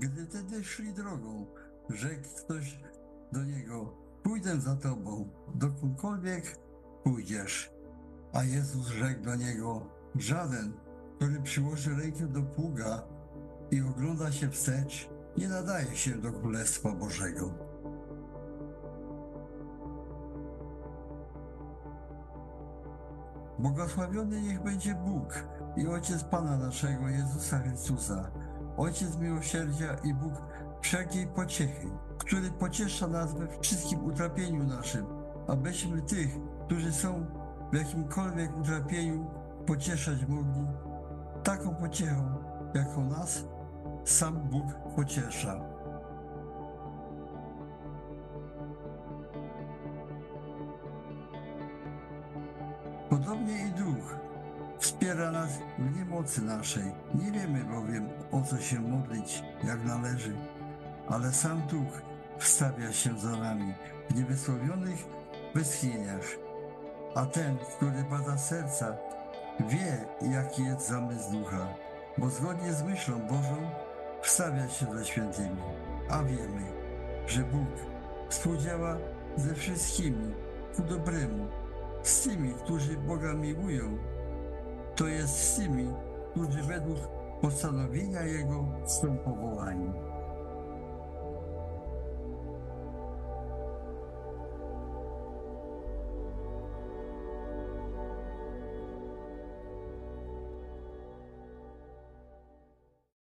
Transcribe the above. Gdy tedy szli drogą, rzekł ktoś do niego: pójdę za tobą, dokądkolwiek pójdziesz. A Jezus rzekł do niego: żaden, który przyłoży rękę do pługa i ogląda się wstecz, nie nadaje się do Królestwa Bożego. Błogosławiony niech będzie Bóg i Ojciec Pana naszego Jezusa Chrystusa, Ojciec miłosierdzia i Bóg wszelkiej pociechy, który pociesza nas we wszystkim utrapieniu naszym, abyśmy tych, którzy są w jakimkolwiek utrapieniu, pocieszać mogli taką pociechą, jaką nas sam Bóg pociesza. Podobnie i Duch wspiera nas w niemocy naszej. Nie wiemy bowiem, o co się modlić, jak należy, ale sam Duch wstawia się za nami w niewysłowionych westchnieniach. A ten, który bada serca, wie, jaki jest zamysł Ducha, bo zgodnie z myślą Bożą wstawia się za świętymi. A wiemy, że Bóg współdziała ze wszystkimi ku dobremu, z tymi, którzy Boga miłują, to jest z tymi, którzy według postanowienia Jego są powołani.